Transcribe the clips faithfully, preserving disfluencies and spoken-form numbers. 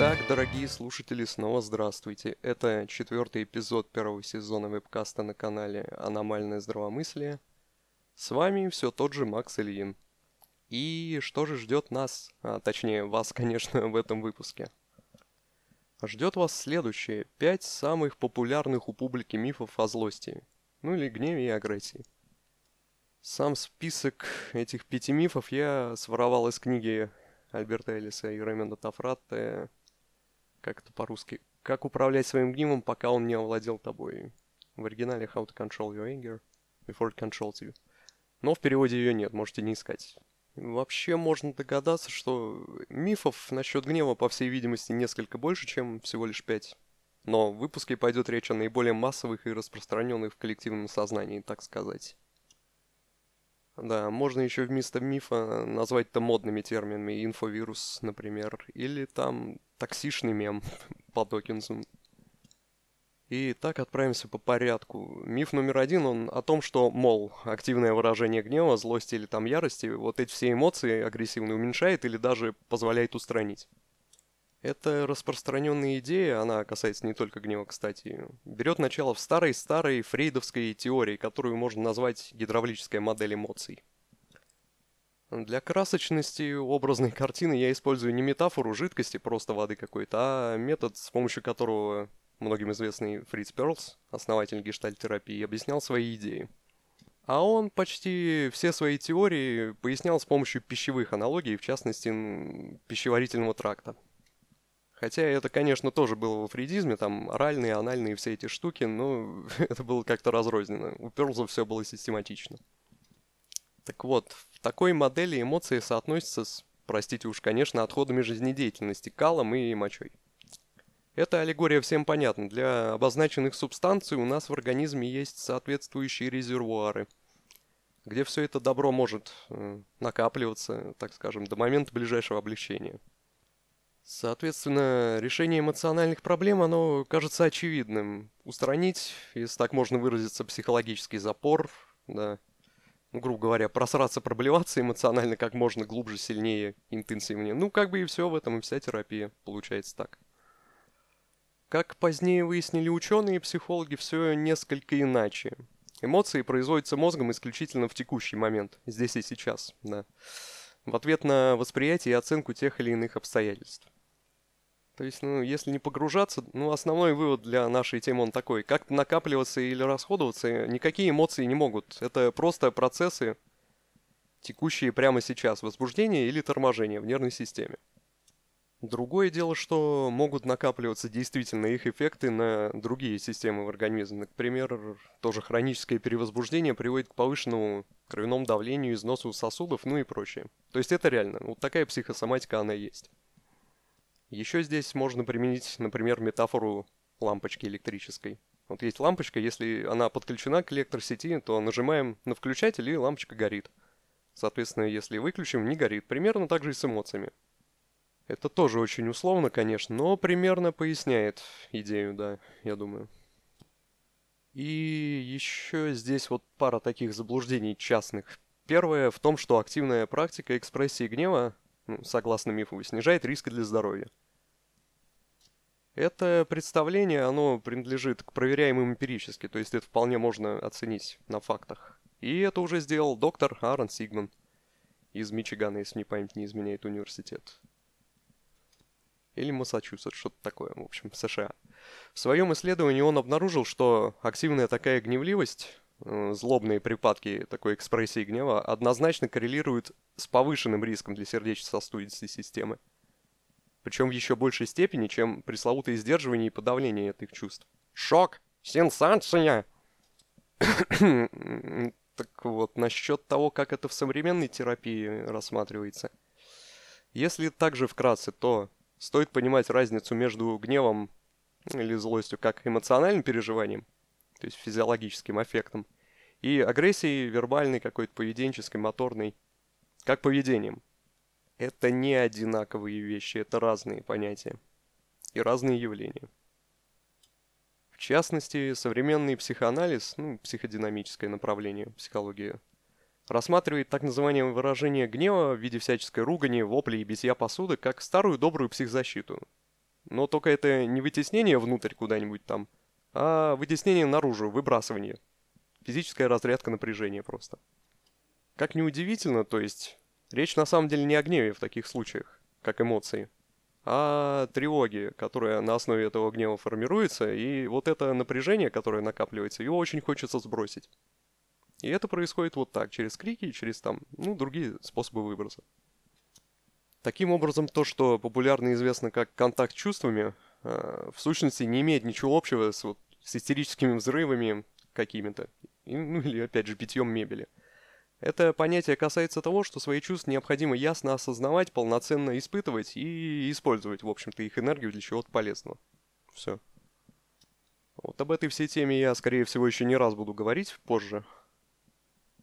Итак, дорогие слушатели, снова здравствуйте. Это четвертый эпизод первого сезона вебкаста на канале «Аномальное Здравомыслие». С вами все тот же Макс Ильин. И что же ждет нас, а точнее вас, конечно, в этом выпуске? Ждет вас следующее. пять самых популярных у публики мифов о злости. Ну или гневе и агрессии. Сам список этих пяти мифов я своровал из книги Альберта Эллиса и Ремена Тафратте. Как это по-русски? «Как управлять своим гневом, пока он не овладел тобой». В оригинале «How to control your anger before it controls you». Но в переводе ее нет, можете не искать. Вообще можно догадаться, что мифов насчет гнева, по всей видимости, несколько больше, чем всего лишь пять. Но в выпуске пойдет речь о наиболее массовых и распространенных в коллективном сознании, так сказать. Да, можно еще вместо мифа назвать-то модными терминами инфовирус, например, или там токсичный мем по Докинзу. И так отправимся по порядку. Миф номер один, он о том, что, мол, активное выражение гнева, злости или там ярости, вот эти все эмоции агрессивно уменьшает или даже позволяет устранить. Эта распространенная идея, она касается не только гнева, кстати, берет начало в старой-старой фрейдовской теории, которую можно назвать гидравлическая модель эмоций. Для красочности образной картины я использую не метафору жидкости, просто воды какой-то, а метод, с помощью которого многим известный Фриц Перлс, основатель гештальт-терапии, объяснял свои идеи. А он почти все свои теории пояснял с помощью пищевых аналогий, в частности, пищеварительного тракта. Хотя это, конечно, тоже было во фрейдизме, там оральные, анальные все эти штуки, но это было как-то разрозненно. У Перлза все было систематично. Так вот, в такой модели эмоции соотносятся с, простите уж, конечно, отходами жизнедеятельности, калом и мочой. Эта аллегория всем понятна. Для обозначенных субстанций у нас в организме есть соответствующие резервуары, где все это добро может накапливаться, так скажем, до момента ближайшего облегчения. Соответственно, решение эмоциональных проблем, оно кажется очевидным. Устранить, если так можно выразиться, психологический запор, да, ну, грубо говоря, просраться, проблеваться эмоционально как можно глубже, сильнее, интенсивнее. Ну, как бы и все в этом, и вся терапия получается так. Как позднее выяснили ученые и психологи, все несколько иначе. Эмоции производятся мозгом исключительно в текущий момент, здесь и сейчас, да, в ответ на восприятие и оценку тех или иных обстоятельств. То есть, ну, если не погружаться, ну, основной вывод для нашей темы он такой: как накапливаться или расходоваться, никакие эмоции не могут. Это просто процессы, текущие прямо сейчас, возбуждение или торможение в нервной системе. Другое дело, что могут накапливаться действительно их эффекты на другие системы в организме. Например, тоже хроническое перевозбуждение приводит к повышенному кровяному давлению, износу сосудов, ну и прочее. То есть это реально. Вот такая психосоматика она и есть. Еще здесь можно применить, например, метафору лампочки электрической. Вот есть лампочка, если она подключена к электросети, то нажимаем на включатель, и лампочка горит. Соответственно, если выключим, не горит. Примерно так же и с эмоциями. Это тоже очень условно, конечно, но примерно поясняет идею, да, я думаю. И еще здесь вот пара таких заблуждений частных. Первое в том, что активная практика экспрессии гнева, ну, согласно мифу, снижает риски для здоровья. Это представление, оно принадлежит к проверяемым эмпирически, то есть это вполне можно оценить на фактах. И это уже сделал доктор Аарон Сигман из Мичигана, если мне память не изменяет, университет. Или Массачусетс, что-то такое, в общем, США. В своем исследовании он обнаружил, что активная такая гневливость, злобные припадки такой экспрессии гнева, однозначно коррелируют с повышенным риском для сердечно-сосудистой системы. Причем в еще большей степени, чем пресловутое сдерживание и подавление этих чувств. Шок! Сенсация! Так вот, насчет того, как это в современной терапии рассматривается. Если также вкратце, то стоит понимать разницу между гневом или злостью как эмоциональным переживанием, то есть физиологическим аффектом, и агрессией вербальной, какой-то поведенческой, моторной, как поведением. Это не одинаковые вещи, это разные понятия и разные явления. В частности, современный психоанализ, ну, психодинамическое направление психологии, рассматривает так называемое выражение гнева в виде всяческой ругани, воплей и битья посуды как старую добрую психзащиту. Но только это не вытеснение внутрь куда-нибудь там, а вытеснение наружу, выбрасывание. Физическая разрядка напряжения просто. Как ни удивительно, то есть, речь на самом деле не о гневе в таких случаях, как эмоции, а о тревоге, которая на основе этого гнева формируется, и вот это напряжение, которое накапливается, его очень хочется сбросить. И это происходит вот так, через крики, через там, ну, другие способы выброса. Таким образом, то, что популярно известно как контакт с чувствами, э, в сущности не имеет ничего общего с, вот, с истерическими взрывами какими-то, и, ну или опять же битьем мебели. Это понятие касается того, что свои чувства необходимо ясно осознавать, полноценно испытывать и использовать, в общем-то, их энергию для чего-то полезного. Все. Вот об этой всей теме я, скорее всего, еще не раз буду говорить позже.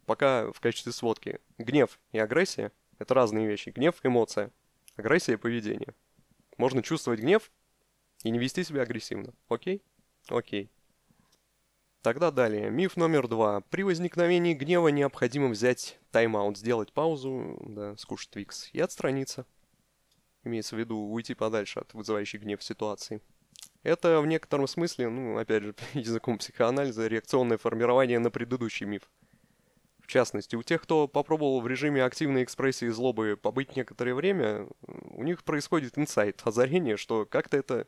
Пока в качестве сводки. Гнев и агрессия – это разные вещи. Гнев – эмоция. Агрессия – поведение. Можно чувствовать гнев и не вести себя агрессивно. Окей? Окей. Тогда далее. Миф номер два. При возникновении гнева необходимо взять тайм-аут, сделать паузу, да, скушать твикс и отстраниться. Имеется в виду уйти подальше от вызывающей гнев ситуации. Это в некотором смысле, ну, опять же, языком психоанализа, реакционное формирование на предыдущий миф. В частности, у тех, кто попробовал в режиме активной экспрессии злобы побыть некоторое время, у них происходит инсайт, озарение, что как-то это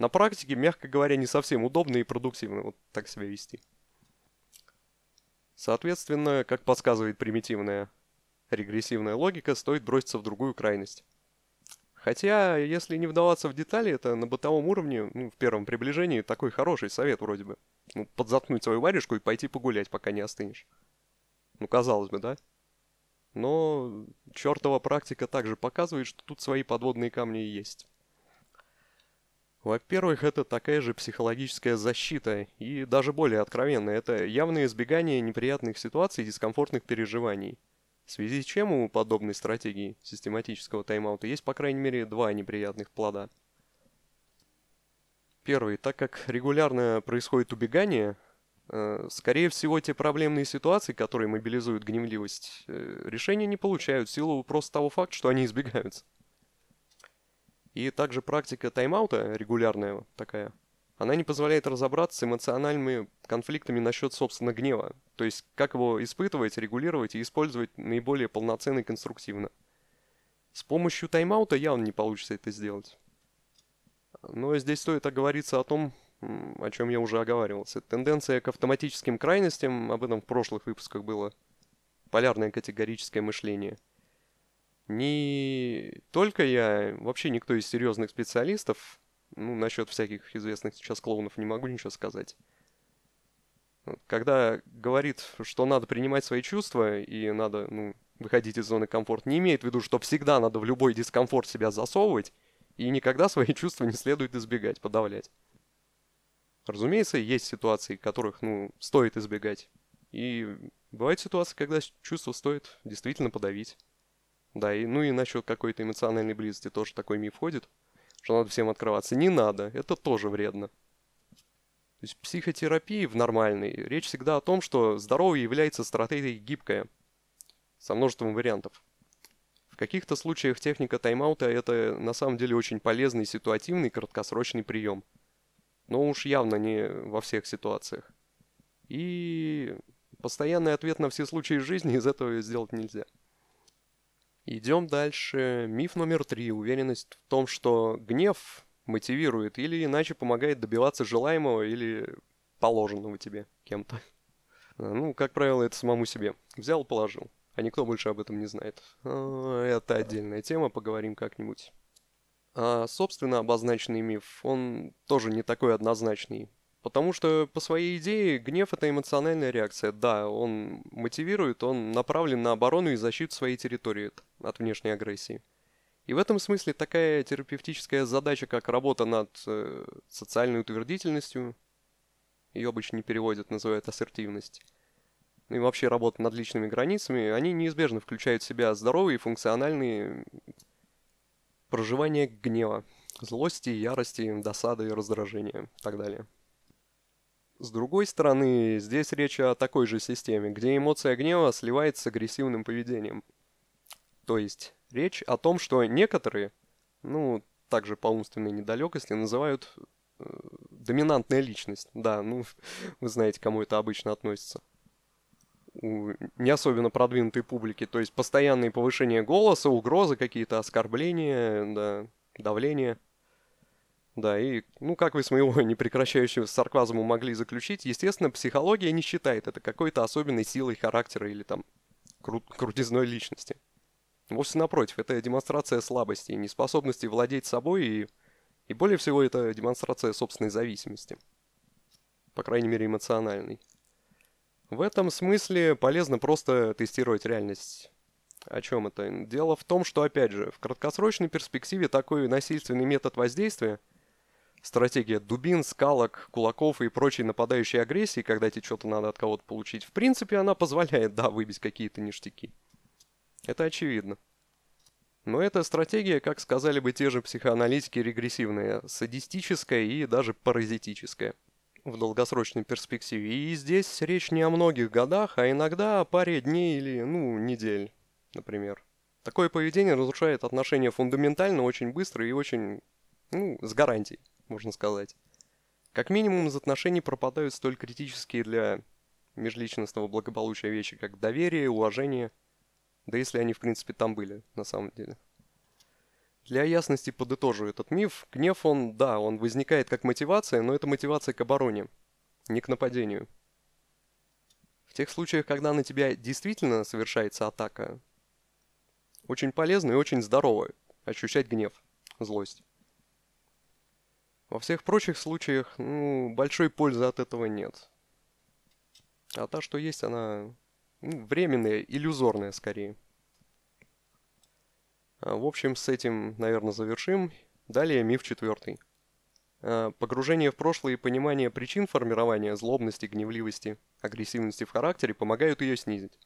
на практике, мягко говоря, не совсем удобно и продуктивно вот так себя вести. Соответственно, как подсказывает примитивная регрессивная логика, стоит броситься в другую крайность. Хотя, если не вдаваться в детали, это на бытовом уровне, ну, в первом приближении, такой хороший совет вроде бы. Ну, подзаткнуть свою варежку и пойти погулять, пока не остынешь. Ну, казалось бы, да? Но чертова практика также показывает, что тут свои подводные камни и есть. Во-первых, это такая же психологическая защита, и даже более откровенная. Это явное избегание неприятных ситуаций и дискомфортных переживаний. В связи с чем у подобной стратегии систематического тайм-аута есть, по крайней мере, два неприятных плода. Первый, так как регулярно происходит убегание... Скорее всего, те проблемные ситуации, которые мобилизуют гневливость, решения не получают в силу просто того факта, что они избегаются. И также практика тайм-аута, регулярная такая, она не позволяет разобраться с эмоциональными конфликтами насчет собственного гнева. То есть, как его испытывать, регулировать и использовать наиболее полноценно и конструктивно. С помощью тайм-аута явно не получится это сделать. Но здесь стоит оговориться о том, о чем я уже оговаривался. Тенденция к автоматическим крайностям, об этом в прошлых выпусках было, полярное категорическое мышление. Не только я, вообще никто из серьезных специалистов, ну, насчет всяких известных сейчас клоунов не могу ничего сказать, когда говорит, что надо принимать свои чувства и надо, ну, выходить из зоны комфорта, не имеет в виду, что всегда надо в любой дискомфорт себя засовывать и никогда свои чувства не следует избегать, подавлять. Разумеется, есть ситуации, которых, ну, стоит избегать. И бывают ситуации, когда чувства стоит действительно подавить. Да, и, ну и насчет какой-то эмоциональной близости тоже такой миф ходит, что надо всем открываться. Не надо, это тоже вредно. То есть в психотерапии, в нормальной, речь всегда о том, что здоровье является стратегией гибкая, со множеством вариантов. В каких-то случаях техника тайм-аута – это на самом деле очень полезный, ситуативный, краткосрочный прием. Но уж явно не во всех ситуациях. И постоянный ответ на все случаи жизни из этого сделать нельзя. Идем дальше. Миф номер три. Уверенность в том, что гнев мотивирует или иначе помогает добиваться желаемого или положенного тебе кем-то. Ну, как правило, это самому себе. Взял, положил. А никто больше об этом не знает. Это отдельная тема, поговорим как-нибудь. А, собственно, обозначенный миф, он тоже не такой однозначный. Потому что, по своей идее, гнев – это эмоциональная реакция. Да, он мотивирует, он направлен на оборону и защиту своей территории от внешней агрессии. И в этом смысле такая терапевтическая задача, как работа над э, социальной утвердительностью, ее обычно не переводят, называют ассертивность, и вообще работа над личными границами, они неизбежно включают в себя здоровые, функциональные... Проживание гнева, злости, ярости, досады и раздражения и так далее. С другой стороны, здесь речь о такой же системе, где эмоция гнева сливается с агрессивным поведением. То есть речь о том, что некоторые, ну, также по умственной недалекости называют э, доминантная личность. Да, ну, вы знаете, кому это обычно относится. У не особенно продвинутой публики. То есть постоянные повышения голоса, угрозы какие-то, оскорбления, да, давление. Да, и, ну, как вы с моего непрекращающего сарказма могли заключить, естественно, психология не считает это какой-то особенной силой характера или там кру- крутизной личности. Вовсе напротив, это демонстрация слабости и неспособности владеть собой, и, и более всего это демонстрация собственной зависимости. По крайней мере, эмоциональной. В этом смысле полезно просто тестировать реальность. О чем это? Дело в том, что, опять же, в краткосрочной перспективе такой насильственный метод воздействия, стратегия дубин, скалок, кулаков и прочей нападающей агрессии, когда тебе что-то надо от кого-то получить, в принципе, она позволяет, да, выбить какие-то ништяки. Это очевидно. Но эта стратегия, как сказали бы те же психоаналитики, регрессивная, садистическая и даже паразитическая. В долгосрочной перспективе. И здесь речь не о многих годах, а иногда о паре дней или, ну, недель, например. Такое поведение разрушает отношения фундаментально, очень быстро и очень, ну, с гарантией, можно сказать. Как минимум, из отношений пропадают столь критические для межличностного благополучия вещи, как доверие, уважение, да если они, в принципе, там были, на самом деле. Для ясности подытожу этот миф. Гнев, он, да, он возникает как мотивация, но это мотивация к обороне, не к нападению. В тех случаях, когда на тебя действительно совершается атака, очень полезно и очень здорово ощущать гнев, злость. Во всех прочих случаях, ну, большой пользы от этого нет. А та, что есть, она, ну, временная, иллюзорная скорее. В общем, с этим, наверное, завершим. Далее миф четвертый. Погружение в прошлое и понимание причин формирования злобности, гневливости, агрессивности в характере помогают ее снизить.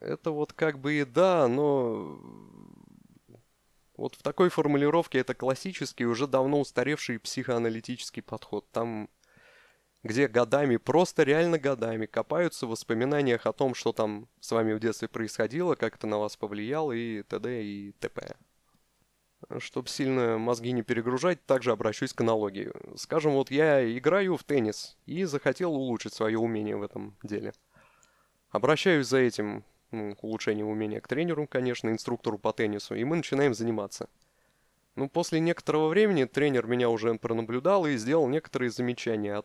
Это вот как бы и да, но вот в такой формулировке это классический, уже давно устаревший психоаналитический подход. Там, где годами, просто реально годами копаются в воспоминаниях о том, что там с вами в детстве происходило, как это на вас повлияло и т.д. и т.п. Чтобы сильно мозги не перегружать, также обращусь к аналогии. Скажем, вот я играю в теннис и захотел улучшить свое умение в этом деле. Обращаюсь за этим, ну, улучшением умения к тренеру, конечно, инструктору по теннису, и мы начинаем заниматься. Ну, после некоторого времени тренер меня уже пронаблюдал и сделал некоторые замечания о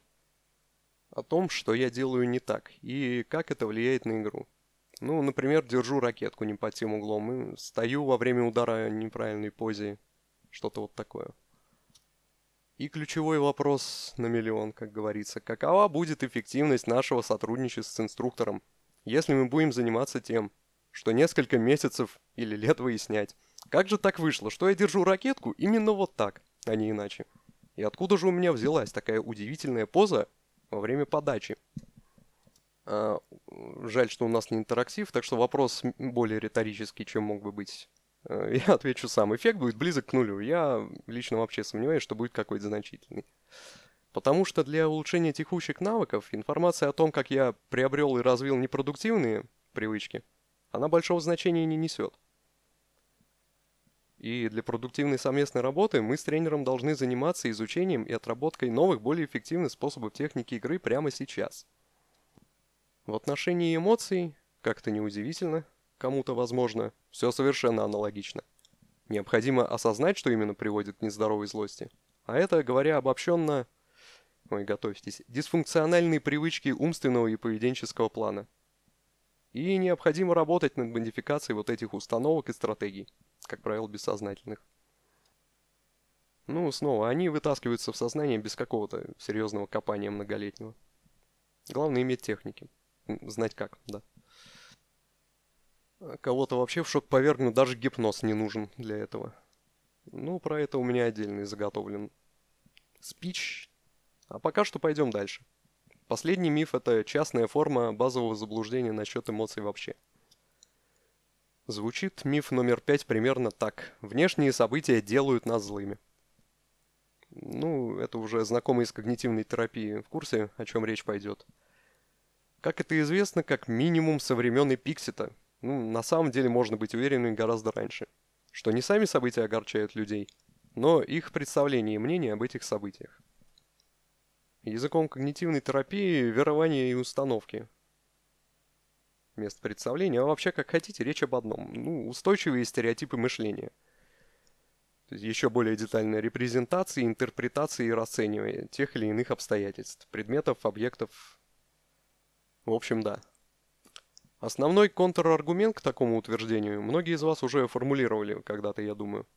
о том, что я делаю не так, и как это влияет на игру. Ну, например, держу ракетку не под тем углом, и стою во время удара в неправильной позе, что-то вот такое. И ключевой вопрос на миллион, как говорится, какова будет эффективность нашего сотрудничества с инструктором, если мы будем заниматься тем, что несколько месяцев или лет выяснять, как же так вышло, что я держу ракетку именно вот так, а не иначе. И откуда же у меня взялась такая удивительная поза во время подачи. А, жаль, что у нас не интерактив, так что вопрос более риторический, чем мог бы быть. А, я отвечу сам. Эффект будет близок к нулю. Я лично вообще сомневаюсь, что будет какой-то значительный. Потому что для улучшения текущих навыков информация о том, как я приобрел и развил непродуктивные привычки, она большого значения не несет. И для продуктивной совместной работы мы с тренером должны заниматься изучением и отработкой новых, более эффективных способов техники игры прямо сейчас. В отношении эмоций, как-то неудивительно, кому-то, возможно, все совершенно аналогично. Необходимо осознать, что именно приводит к нездоровой злости. А это, говоря обобщенно, ой, готовьтесь, дисфункциональные привычки умственного и поведенческого плана. И необходимо работать над модификацией вот этих установок и стратегий, как правило, бессознательных. Ну, снова, они вытаскиваются в сознание без какого-то серьезного копания многолетнего. Главное иметь техники. Знать как, да. Кого-то вообще в шок повергну, даже гипноз не нужен для этого. Ну, про это у меня отдельный заготовлен спич. А пока что пойдем дальше. Последний миф – это частная форма базового заблуждения насчет эмоций вообще. Звучит миф номер пять примерно так. Внешние события делают нас злыми. Ну, это уже знакомые из когнитивной терапии в курсе, о чем речь пойдет. Как это известно, как минимум со времен Эпиктета. Ну, на самом деле можно быть уверенным гораздо раньше. Что не сами события огорчают людей, но их представление и мнение об этих событиях. Языком когнитивной терапии верование и установки. Вместо представления, а вообще как хотите, речь об одном. Ну, устойчивые стереотипы мышления. То есть еще более детальная репрезентация, интерпретация и расценивание тех или иных обстоятельств, предметов, объектов. В общем, да. Основной контраргумент к такому утверждению многие из вас уже формулировали когда-то, я думаю.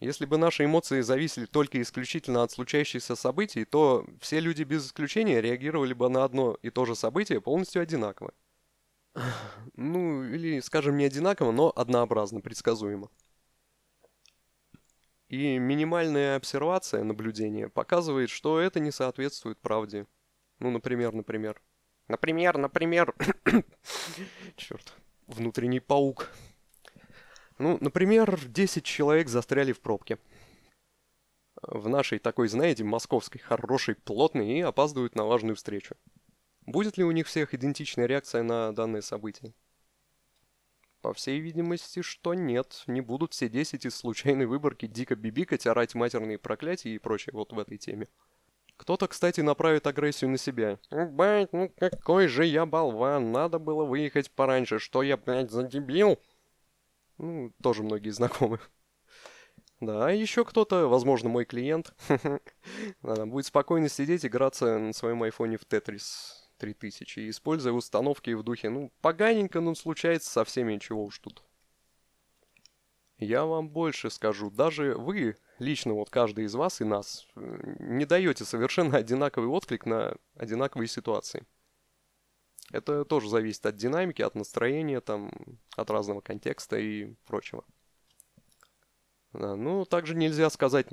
Если бы наши эмоции зависели только исключительно от случающихся событий, то все люди без исключения реагировали бы на одно и то же событие полностью одинаково. Ну, или, скажем, не одинаково, но однообразно, предсказуемо. И минимальная обсервация, наблюдение, показывает, что это не соответствует правде. Ну, например, например. Например, например... Черт, внутренний паук. Ну, например, десять человек застряли в пробке. В нашей такой, знаете, московской, хорошей, плотной, и опаздывают на важную встречу. Будет ли у них всех идентичная реакция на данное событие? По всей видимости, что нет. Не будут все десять из случайной выборки дико бибикать, орать матерные проклятия и прочее вот в этой теме. Кто-то, кстати, направит агрессию на себя. «Бать, ну какой же я болван, надо было выехать пораньше, что я, блядь, за дебил?» Ну, тоже многие знакомы. Да, а еще кто-то, возможно, мой клиент, будет спокойно сидеть, играться на своем айфоне в Тетрис три тысячи, используя установки в духе, ну, поганенько, но случается со всеми, чего уж тут. Я вам больше скажу, даже вы, лично вот каждый из вас и нас, не даете совершенно одинаковый отклик на одинаковые ситуации. Это тоже зависит от динамики, от настроения, там, от разного контекста и прочего. Да, ну, также нельзя сказать,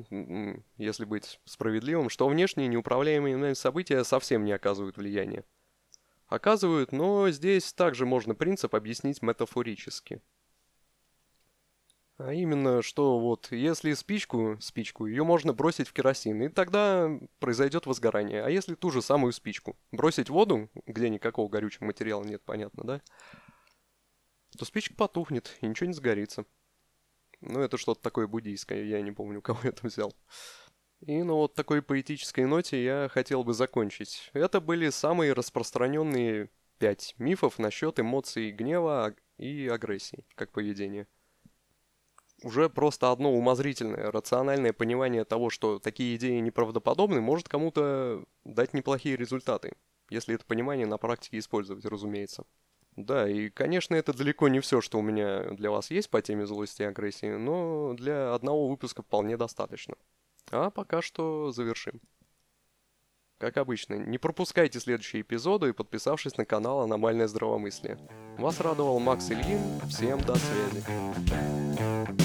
если быть справедливым, что внешние неуправляемые нами события совсем не оказывают влияния. Оказывают, но здесь также можно принцип объяснить метафорически. А именно, что вот если спичку, спичку, ее можно бросить в керосин, и тогда произойдет возгорание. А если ту же самую спичку бросить в воду, где никакого горючего материала нет, понятно, да? То спичка потухнет, и ничего не сгорится. Ну, это что-то такое буддийское, я не помню, кого я там взял. И на вот такой поэтической ноте я хотел бы закончить. Это были самые распространенные пять мифов насчет эмоций гнева и агрессии, как поведение. Уже просто одно умозрительное, рациональное понимание того, что такие идеи неправдоподобны, может кому-то дать неплохие результаты, если это понимание на практике использовать, разумеется. Да, и, конечно, это далеко не все, что у меня для вас есть по теме злости и агрессии, но для одного выпуска вполне достаточно. А пока что завершим. Как обычно, не пропускайте следующие эпизоды, подписавшись на канал «Аномальное здравомыслие». Вас радовал Макс Ильин. Всем до связи.